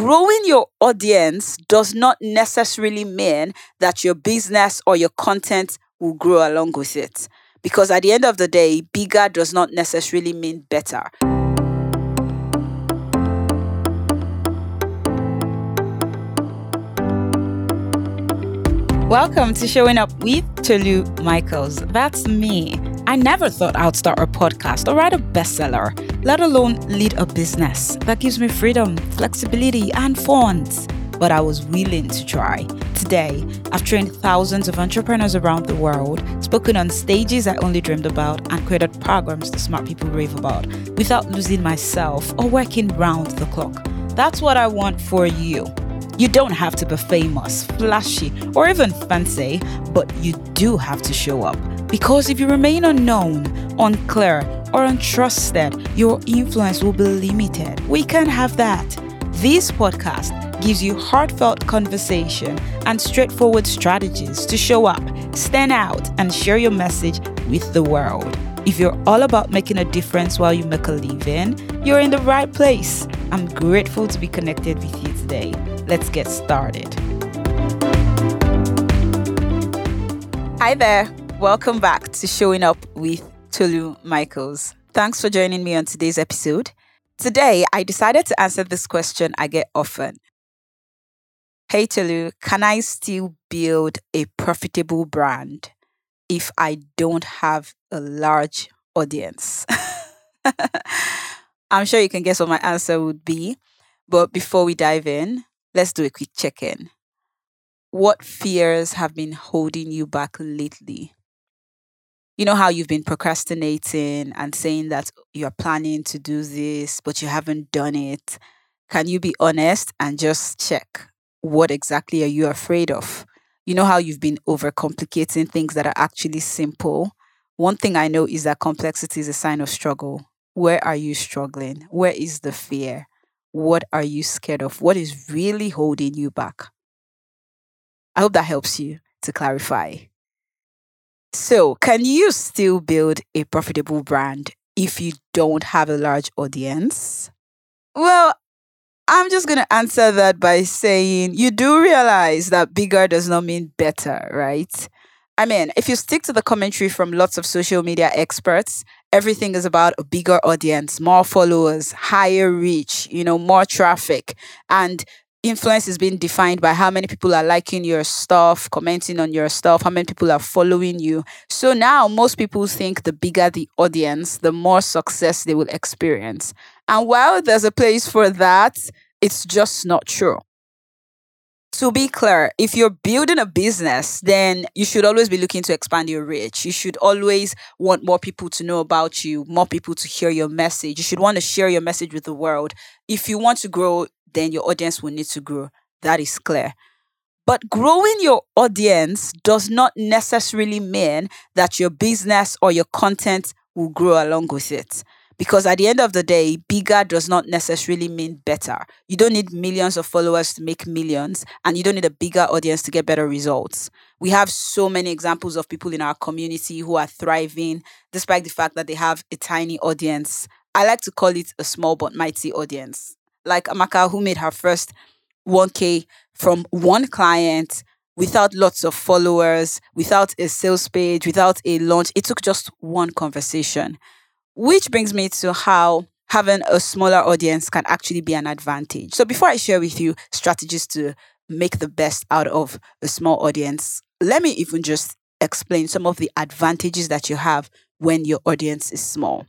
Growing your audience does not necessarily mean that your business or your content will grow along with it. Because at the end of the day, bigger does not necessarily mean better. Welcome to Showing Up with Tolu Michaels. That's me. I never thought I'd start a podcast or write a bestseller, let alone lead a business that gives me freedom, flexibility, and funds. But I was willing to try. Today, I've trained thousands of entrepreneurs around the world, spoken on stages I only dreamed about, and created programs the smart people rave about without losing myself or working round the clock. That's what I want for you. You don't have to be famous, flashy, or even fancy, but you do have to show up. Because if you remain unknown, unclear, or untrusted, your influence will be limited. We can't have that. This podcast gives you heartfelt conversation and straightforward strategies to show up, stand out, and share your message with the world. If you're all about making a difference while you make a living, you're in the right place. I'm grateful to be connected with you today. Let's get started. Hi there. Welcome back to Showing Up with Tolu Michaels. Thanks for joining me on today's episode. Today, I decided to answer this question I get often. Hey Tolu, can I still build a profitable brand if I don't have a large audience? I'm sure you can guess what my answer would be. But before we dive in, let's do a quick check-in. What fears have been holding you back lately? You know how you've been procrastinating and saying that you're planning to do this, but you haven't done it. Can you be honest and just check? What exactly are you afraid of? You know how you've been overcomplicating things that are actually simple? One thing I know is that complexity is a sign of struggle. Where are you struggling? Where is the fear? What are you scared of? What is really holding you back? I hope that helps you to clarify. So, can you still build a profitable brand if you don't have a large audience? Well, I'm just going to answer that by saying you do realize that bigger does not mean better, right? I mean, if you stick to the commentary from lots of social media experts, everything is about a bigger audience, more followers, higher reach, more traffic. And influence is being defined by how many people are liking your stuff, commenting on your stuff, how many people are following you. So now most people think the bigger the audience, the more success they will experience. And while there's a place for that, it's just not true. To be clear, if you're building a business, then you should always be looking to expand your reach. You should always want more people to know about you, more people to hear your message. You should want to share your message with the world. If you want to grow, then your audience will need to grow. That is clear. But growing your audience does not necessarily mean that your business or your content will grow along with it. Because at the end of the day, bigger does not necessarily mean better. You don't need millions of followers to make millions, and you don't need a bigger audience to get better results. We have so many examples of people in our community who are thriving, despite the fact that they have a tiny audience. I like to call it a small but mighty audience. Like Amaka, who made her first 1K from one client without lots of followers, without a sales page, without a launch. It took just one conversation. Which brings me to how having a smaller audience can actually be an advantage. So before I share with you strategies to make the best out of a small audience, let me even just explain some of the advantages that you have when your audience is small.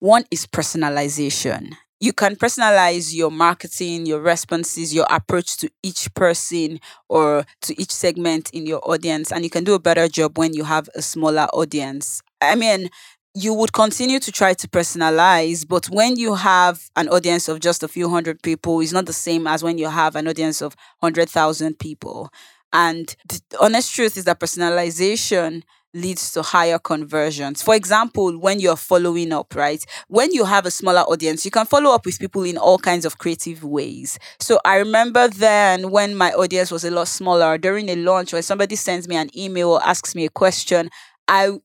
One is personalization. You can personalize your marketing, your responses, your approach to each person or to each segment in your audience. And you can do a better job when you have a smaller audience. I mean, you would continue to try to personalize, but when you have an audience of just a few hundred people, it's not the same as when you have an audience of 100,000 people. And the honest truth is that personalization leads to higher conversions. For example, when you're following up, right? When you have a smaller audience, you can follow up with people in all kinds of creative ways. So I remember then when my audience was a lot smaller, during a launch, when somebody sends me an email or asks me a question,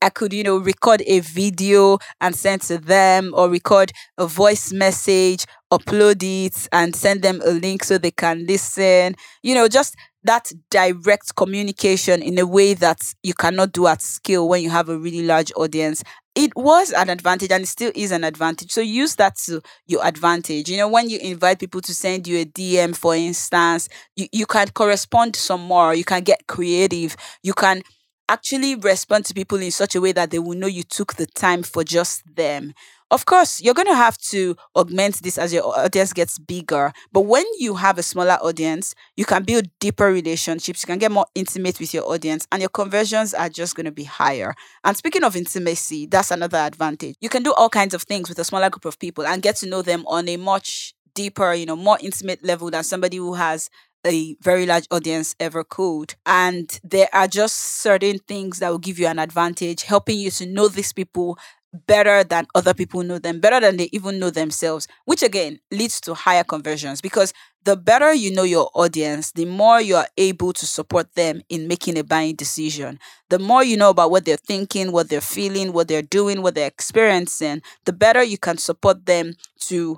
I could, record a video and send to them, or record a voice message, upload it and send them a link so they can listen. Just that direct communication in a way that you cannot do at scale when you have a really large audience. It was an advantage and it still is an advantage. So use that to your advantage. When you invite people to send you a DM, for instance, you can correspond some more. You can get creative. You can actually respond to people in such a way that they will know you took the time for just them. Of course, you're going to have to augment this as your audience gets bigger. But when you have a smaller audience, you can build deeper relationships. You can get more intimate with your audience and your conversions are just going to be higher. And speaking of intimacy, that's another advantage. You can do all kinds of things with a smaller group of people and get to know them on a much deeper, more intimate level than somebody who has a very large audience ever could. And there are just certain things that will give you an advantage, helping you to know these people better than other people know them, better than they even know themselves, which again leads to higher conversions, because the better you know your audience, the more you are able to support them in making a buying decision. The more you know about what they're thinking, what they're feeling, what they're doing, what they're experiencing, the better you can support them to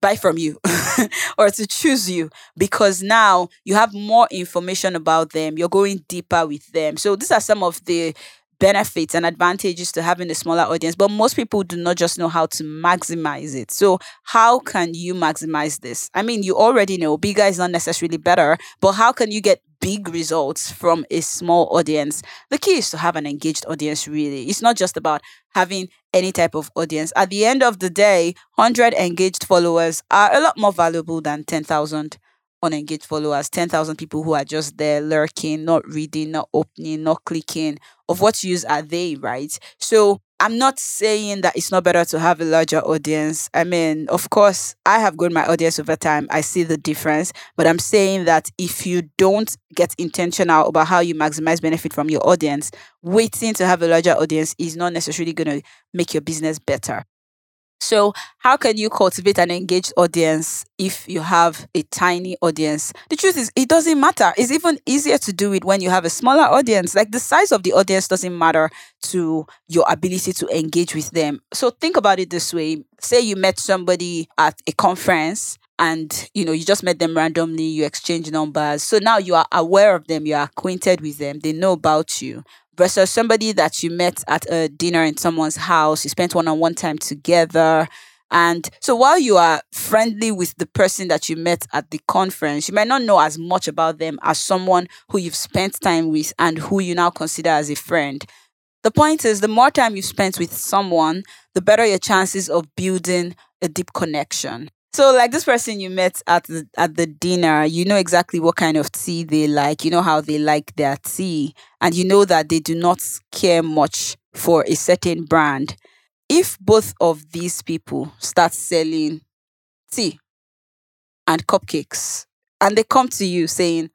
buy from you or to choose you, because now you have more information about them. You're going deeper with them. So these are some of the benefits and advantages to having a smaller audience, but most people do not just know how to maximize it. So how can you maximize this? I mean, you already know bigger is not necessarily better, but how can you get big results from a small audience? The key is to have an engaged audience, really. It's not just about having any type of audience. At the end of the day, 100 engaged followers are a lot more valuable than 10,000 unengaged followers, 10,000 people who are just there lurking, not reading, not opening, not clicking. Of what use are they, right? So I'm not saying that it's not better to have a larger audience. I mean, of course, I have grown my audience over time. I see the difference. But I'm saying that if you don't get intentional about how you maximize benefit from your audience, waiting to have a larger audience is not necessarily going to make your business better. So how can you cultivate an engaged audience if you have a tiny audience? The truth is, it doesn't matter. It's even easier to do it when you have a smaller audience. Like, the size of the audience doesn't matter to your ability to engage with them. So think about it this way. Say you met somebody at a conference and, you just met them randomly, you exchange numbers. So now you are aware of them, you are acquainted with them, they know about you. Versus somebody that you met at a dinner in someone's house, you spent one-on-one time together. And so while you are friendly with the person that you met at the conference, you might not know as much about them as someone who you've spent time with and who you now consider as a friend. The point is, the more time you've spent with someone, the better your chances of building a deep connection. So like this person you met at the dinner, you know exactly what kind of tea they like, you know how they like their tea, and you know that they do not care much for a certain brand. If both of these people start selling tea and cupcakes, and they come to you saying,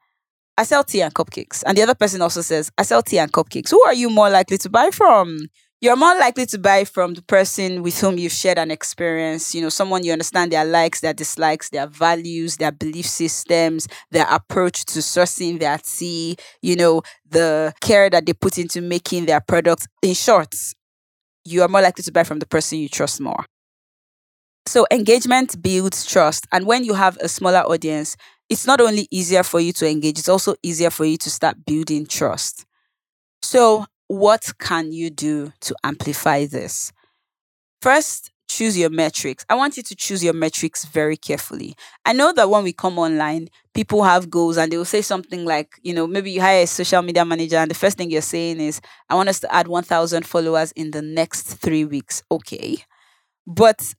I sell tea and cupcakes, and the other person also says, I sell tea and cupcakes, who are you more likely to buy from? You're more likely to buy from the person with whom you've shared an experience, someone you understand their likes, their dislikes, their values, their belief systems, their approach to sourcing their tea, the care that they put into making their products. In short, you are more likely to buy from the person you trust more. So engagement builds trust. And when you have a smaller audience, it's not only easier for you to engage, it's also easier for you to start building trust. So what can you do to amplify this? First, choose your metrics. I want you to choose your metrics very carefully. I know that when we come online, people have goals and they will say something like, maybe you hire a social media manager and the first thing you're saying is, I want us to add 1,000 followers in the next 3 weeks. Okay. But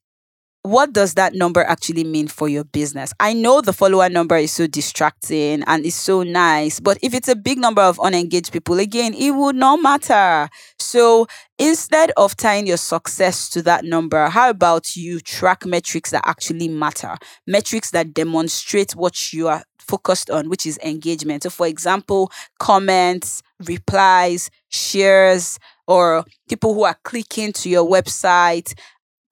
what does that number actually mean for your business? I know the follower number is so distracting and it's so nice, but if it's a big number of unengaged people, again, it would not matter. So instead of tying your success to that number, how about you track metrics that actually matter? Metrics that demonstrate what you are focused on, which is engagement. So for example, comments, replies, shares, or people who are clicking to your website.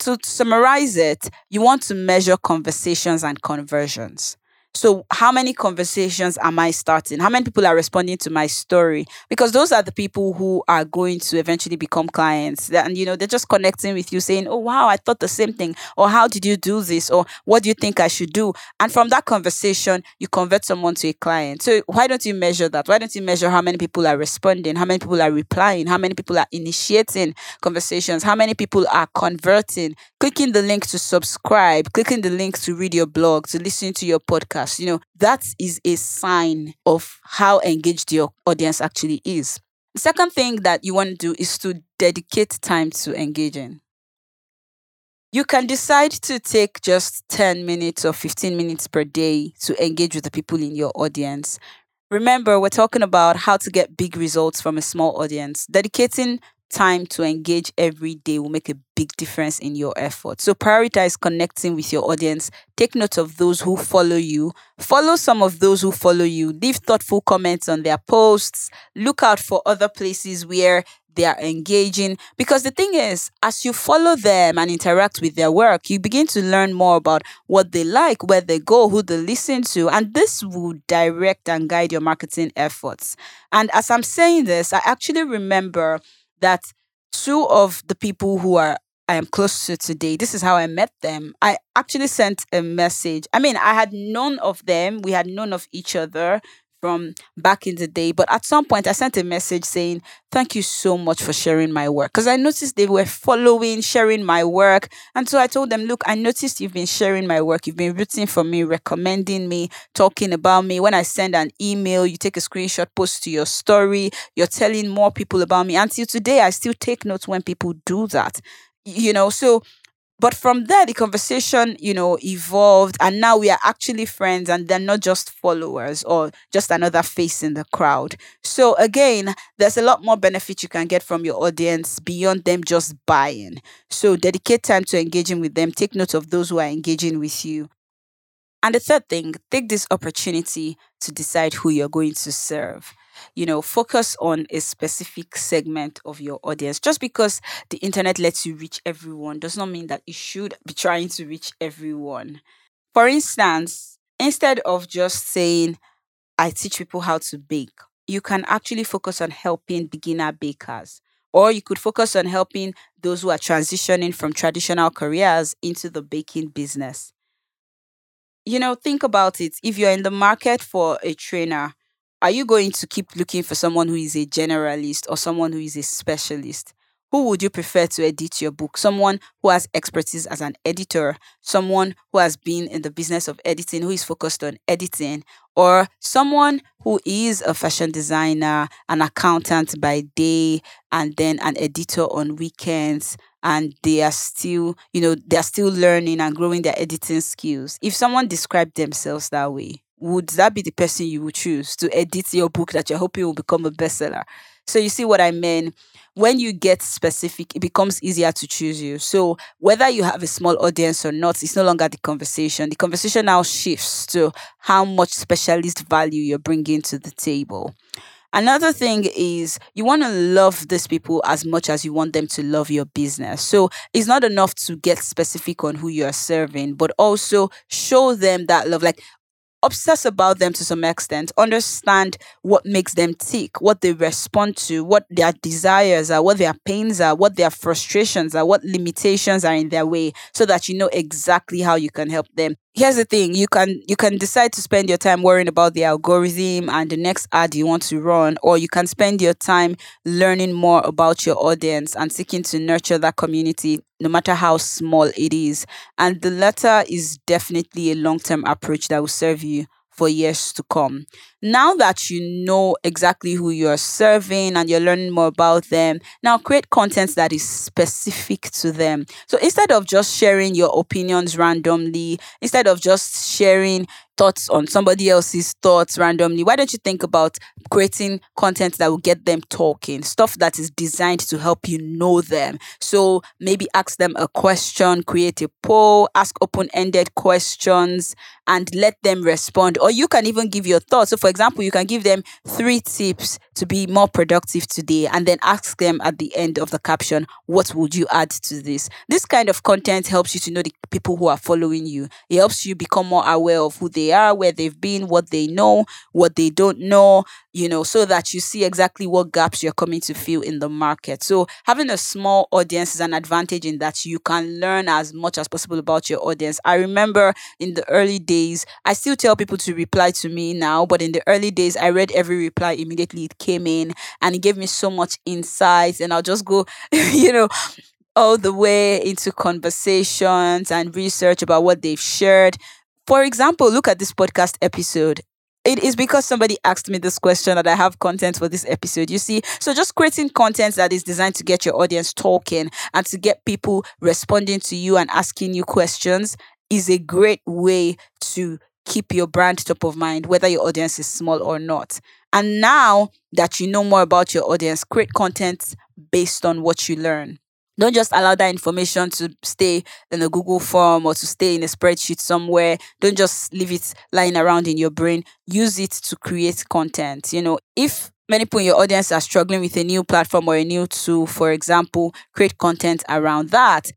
To summarize it, you want to measure conversations and conversions. So how many conversations am I starting? How many people are responding to my story? Because those are the people who are going to eventually become clients. And, you know, they're just connecting with you saying, oh, wow, I thought the same thing. Or how did you do this? Or what do you think I should do? And from that conversation, you convert someone to a client. So why don't you measure that? Why don't you measure how many people are responding? How many people are replying? How many people are initiating conversations? How many people are converting? Clicking the link to subscribe, clicking the link to read your blog, to listen to your podcast, you know, that is a sign of how engaged your audience actually is. The second thing that you want to do is to dedicate time to engaging. You can decide to take just 10 minutes or 15 minutes per day to engage with the people in your audience. Remember, we're talking about how to get big results from a small audience. Dedicating time to engage every day will make a big difference in your effort. So prioritize connecting with your audience. Take note of those who follow you. Follow some of those who follow you. Leave thoughtful comments on their posts. Look out for other places where they are engaging. Because the thing is, as you follow them and interact with their work, you begin to learn more about what they like, where they go, who they listen to. And this will direct and guide your marketing efforts. And as I'm saying this, I actually remember that two of the people who I am close to today, this is how I met them. I actually sent a message. I mean, I had known of them. We had known of each other from back in the day. But at some point, I sent a message saying, thank you so much for sharing my work. Because I noticed they were following, sharing my work. And so I told them, look, I noticed you've been sharing my work. You've been rooting for me, recommending me, talking about me. When I send an email, you take a screenshot, post to your story. You're telling more people about me. Until today, I still take notes when people do that. You know, so... But from there, the conversation, you know, evolved, and now we are actually friends, and they're not just followers or just another face in the crowd. So again, there's a lot more benefit you can get from your audience beyond them just buying. So dedicate time to engaging with them. Take note of those who are engaging with you. And the third thing, take this opportunity to decide who you're going to serve. You know, focus on a specific segment of your audience. Just because the internet lets you reach everyone does not mean that you should be trying to reach everyone. For instance, instead of just saying, I teach people how to bake, you can actually focus on helping beginner bakers. Or you could focus on helping those who are transitioning from traditional careers into the baking business. You know, think about it. If you're in the market for a trainer, are you going to keep looking for someone who is a generalist or someone who is a specialist? Who would you prefer to edit your book? Someone who has expertise as an editor, someone who has been in the business of editing, who is focused on editing, or someone who is a fashion designer, an accountant by day, and then an editor on weekends, and they are still, you know, they're still learning and growing their editing skills. If someone described themselves that way, would that be the person you would choose to edit your book that you're hoping will become a bestseller? So you see what I mean? When you get specific, it becomes easier to choose you. So whether you have a small audience or not, it's no longer the conversation. The conversation now shifts to how much specialist value you're bringing to the table. Another thing is you want to love these people as much as you want them to love your business. So it's not enough to get specific on who you're serving, but also show them that love. Like, obsess about them to some extent. Understand what makes them tick, what they respond to, what their desires are, what their pains are, what their frustrations are, what limitations are in their way, so that you know exactly how you can help them. Here's the thing, you can decide to spend your time worrying about the algorithm and the next ad you want to run, or you can spend your time learning more about your audience and seeking to nurture that community, no matter how small it is. And the latter is definitely a long-term approach that will serve you for years to come. Now that you know exactly who you're serving and you're learning more about them, now create content that is specific to them. So instead of just sharing your opinions randomly, instead of just sharing thoughts on somebody else's thoughts randomly, why don't you think about creating content that will get them talking, stuff that is designed to help you know them? So maybe ask them a question, create a poll, ask open-ended questions, and let them respond. Or you can even give your thoughts. So for example, you can give them 3 tips to be more productive today, and then ask them at the end of the caption, what would you add to this? This kind of content helps you to know the people who are following you. It helps you become more aware of who they they are, where they've been, what they know, what they don't know, you know, so that you see exactly what gaps you're coming to fill in the market. So having a small audience is an advantage in that you can learn as much as possible about your audience. I remember in the early days, I still tell people to reply to me now, but in the early days, I read every reply immediately it came in, and it gave me so much insight, and I'll just go, you know, all the way into conversations and research about what they've shared. For example, look at this podcast episode. It is because somebody asked me this question that I have content for this episode, you see. So just creating content that is designed to get your audience talking and to get people responding to you and asking you questions is a great way to keep your brand top of mind, whether your audience is small or not. And now that you know more about your audience, create content based on what you learn. Don't just allow that information to stay in a Google form or to stay in a spreadsheet somewhere. Don't just leave it lying around in your brain. Use it to create content. You know, if many people in your audience are struggling with a new platform or a new tool, for example, create content around that.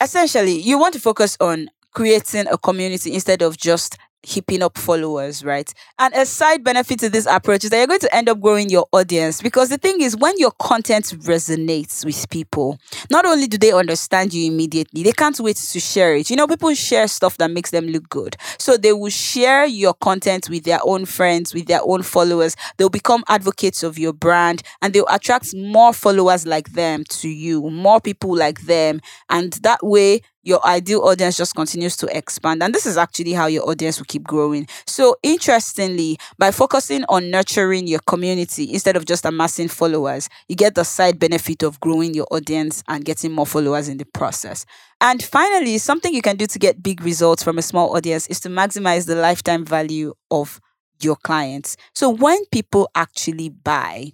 Essentially, you want to focus on creating a community instead of just heaping up followers, right? And a side benefit to this approach is that you're going to end up growing your audience, because the thing is, when your content resonates with people, not only do they understand you immediately, they can't wait to share it. You know, people share stuff that makes them look good. So they will share your content with their own friends, with their own followers. They'll become advocates of your brand, and they'll attract more followers like them to you, more people like them. And that way, your ideal audience just continues to expand. And this is actually how your audience will keep growing. So interestingly, by focusing on nurturing your community instead of just amassing followers, you get the side benefit of growing your audience and getting more followers in the process. And finally, something you can do to get big results from a small audience is to maximize the lifetime value of your clients. So when people actually buy,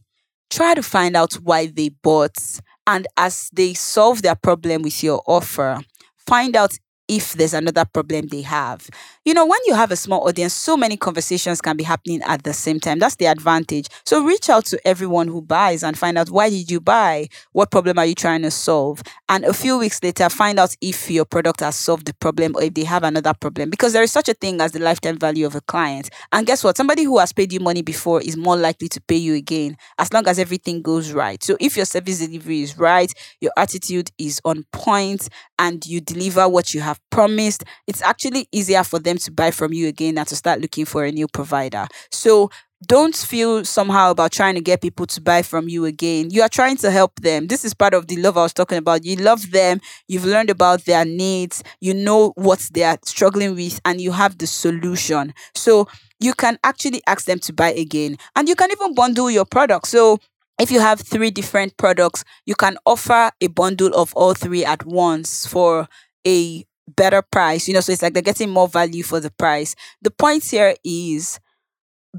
try to find out why they bought. And as they solve their problem with your offer, find out if there's another problem they have. You know, when you have a small audience, so many conversations can be happening at the same time. That's the advantage. So reach out to everyone who buys and find out, why did you buy? What problem are you trying to solve? And a few weeks later, find out if your product has solved the problem or if they have another problem. Because there is such a thing as the lifetime value of a client. And guess what? Somebody who has paid you money before is more likely to pay you again, as long as everything goes right. So if your service delivery is right, your attitude is on point, and you deliver what you have promised, it's actually easier for them to buy from you again than to start looking for a new provider. So don't feel somehow about trying to get people to buy from you again. You are trying to help them. This is part of the love I was talking about. You love them. You've learned about their needs. You know what they are struggling with, and you have the solution. So you can actually ask them to buy again. And you can even bundle your products. So if you have 3 different products, you can offer a bundle of all 3 at once for a better price, you know, so it's like they're getting more value for the price. The point here is,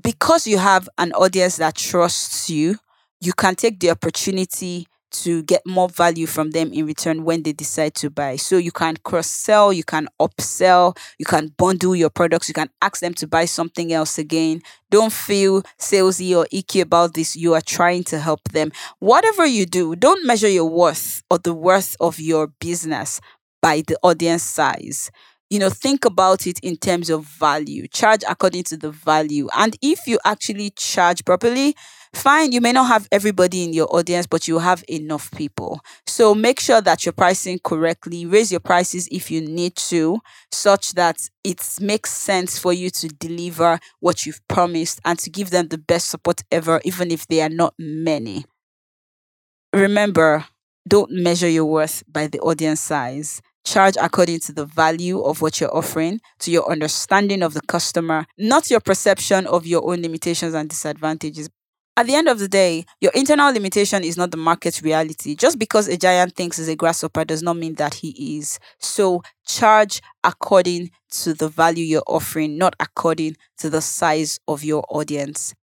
because you have an audience that trusts you, you can take the opportunity to get more value from them in return when they decide to buy. So you can cross-sell, you can upsell, you can bundle your products, you can ask them to buy something else again. Don't feel salesy or icky about this. You are trying to help them. Whatever you do, don't measure your worth or the worth of your business by the audience size. You know, think about it in terms of value. Charge according to the value. And if you actually charge properly, fine, you may not have everybody in your audience, but you have enough people. So make sure that you're pricing correctly. Raise your prices if you need to, such that it makes sense for you to deliver what you've promised and to give them the best support ever, even if they are not many. Remember, don't measure your worth by the audience size. Charge according to the value of what you're offering, to your understanding of the customer, not your perception of your own limitations and disadvantages. At the end of the day, your internal limitation is not the market's reality. Just because a giant thinks he's a grasshopper does not mean that he is. So charge according to the value you're offering, not according to the size of your audience.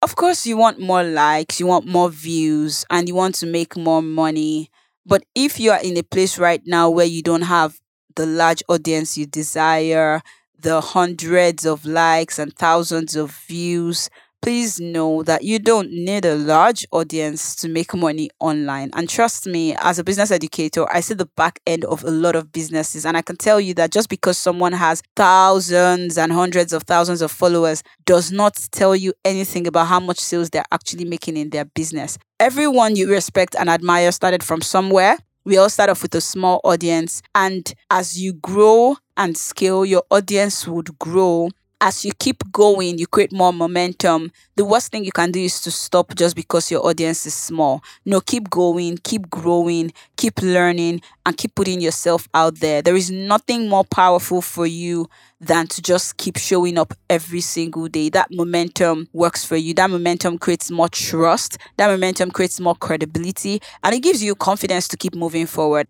Of course, you want more likes, you want more views, and you want to make more money. But if you are in a place right now where you don't have the large audience you desire, the hundreds of likes and thousands of views, please know that you don't need a large audience to make money online. And trust me, as a business educator, I see the back end of a lot of businesses. And I can tell you that just because someone has thousands and hundreds of thousands of followers does not tell you anything about how much sales they're actually making in their business. Everyone you respect and admire started from somewhere. We all start off with a small audience. And as you grow and scale, your audience would grow. As you keep going, you create more momentum. The worst thing you can do is to stop just because your audience is small. No, keep going, keep growing, keep learning, and keep putting yourself out there. There is nothing more powerful for you than to just keep showing up every single day. That momentum works for you. That momentum creates more trust. That momentum creates more credibility, and it gives you confidence to keep moving forward.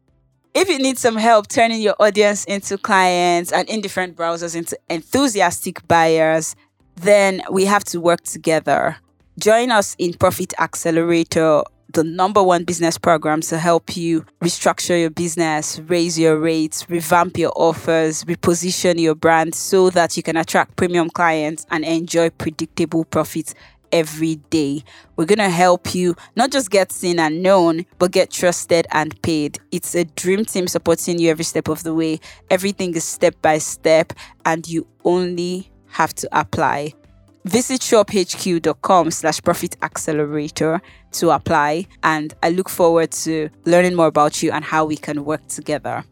If you need some help turning your audience into clients and indifferent browsers into enthusiastic buyers, then we have to work together. Join us in Profit Accelerator, the #1 business program to help you restructure your business, raise your rates, revamp your offers, reposition your brand so that you can attract premium clients and enjoy predictable profits every day. We're going to help you not just get seen and known, but get trusted and paid. It's a dream team supporting you every step of the way. Everything is step by step, and you only have to apply. Visit shophq.com/Profit Accelerator to apply, and I look forward to learning more about you and how we can work together.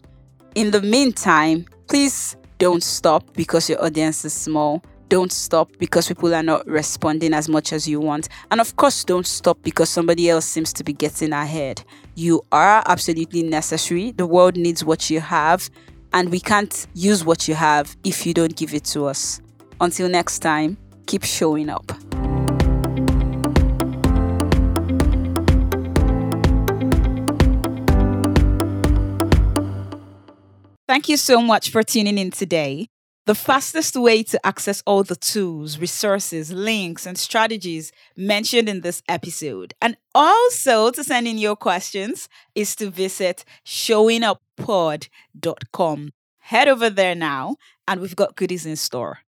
In the meantime, please don't stop because your audience is small. Don't stop because people are not responding as much as you want. And of course, don't stop because somebody else seems to be getting ahead. You are absolutely necessary. The world needs what you have, and we can't use what you have if you don't give it to us. Until next time, keep showing up. Thank you so much for tuning in today. The fastest way to access all the tools, resources, links, and strategies mentioned in this episode, and also to send in your questions, is to visit showinguppod.com. Head over there now, and we've got goodies in store.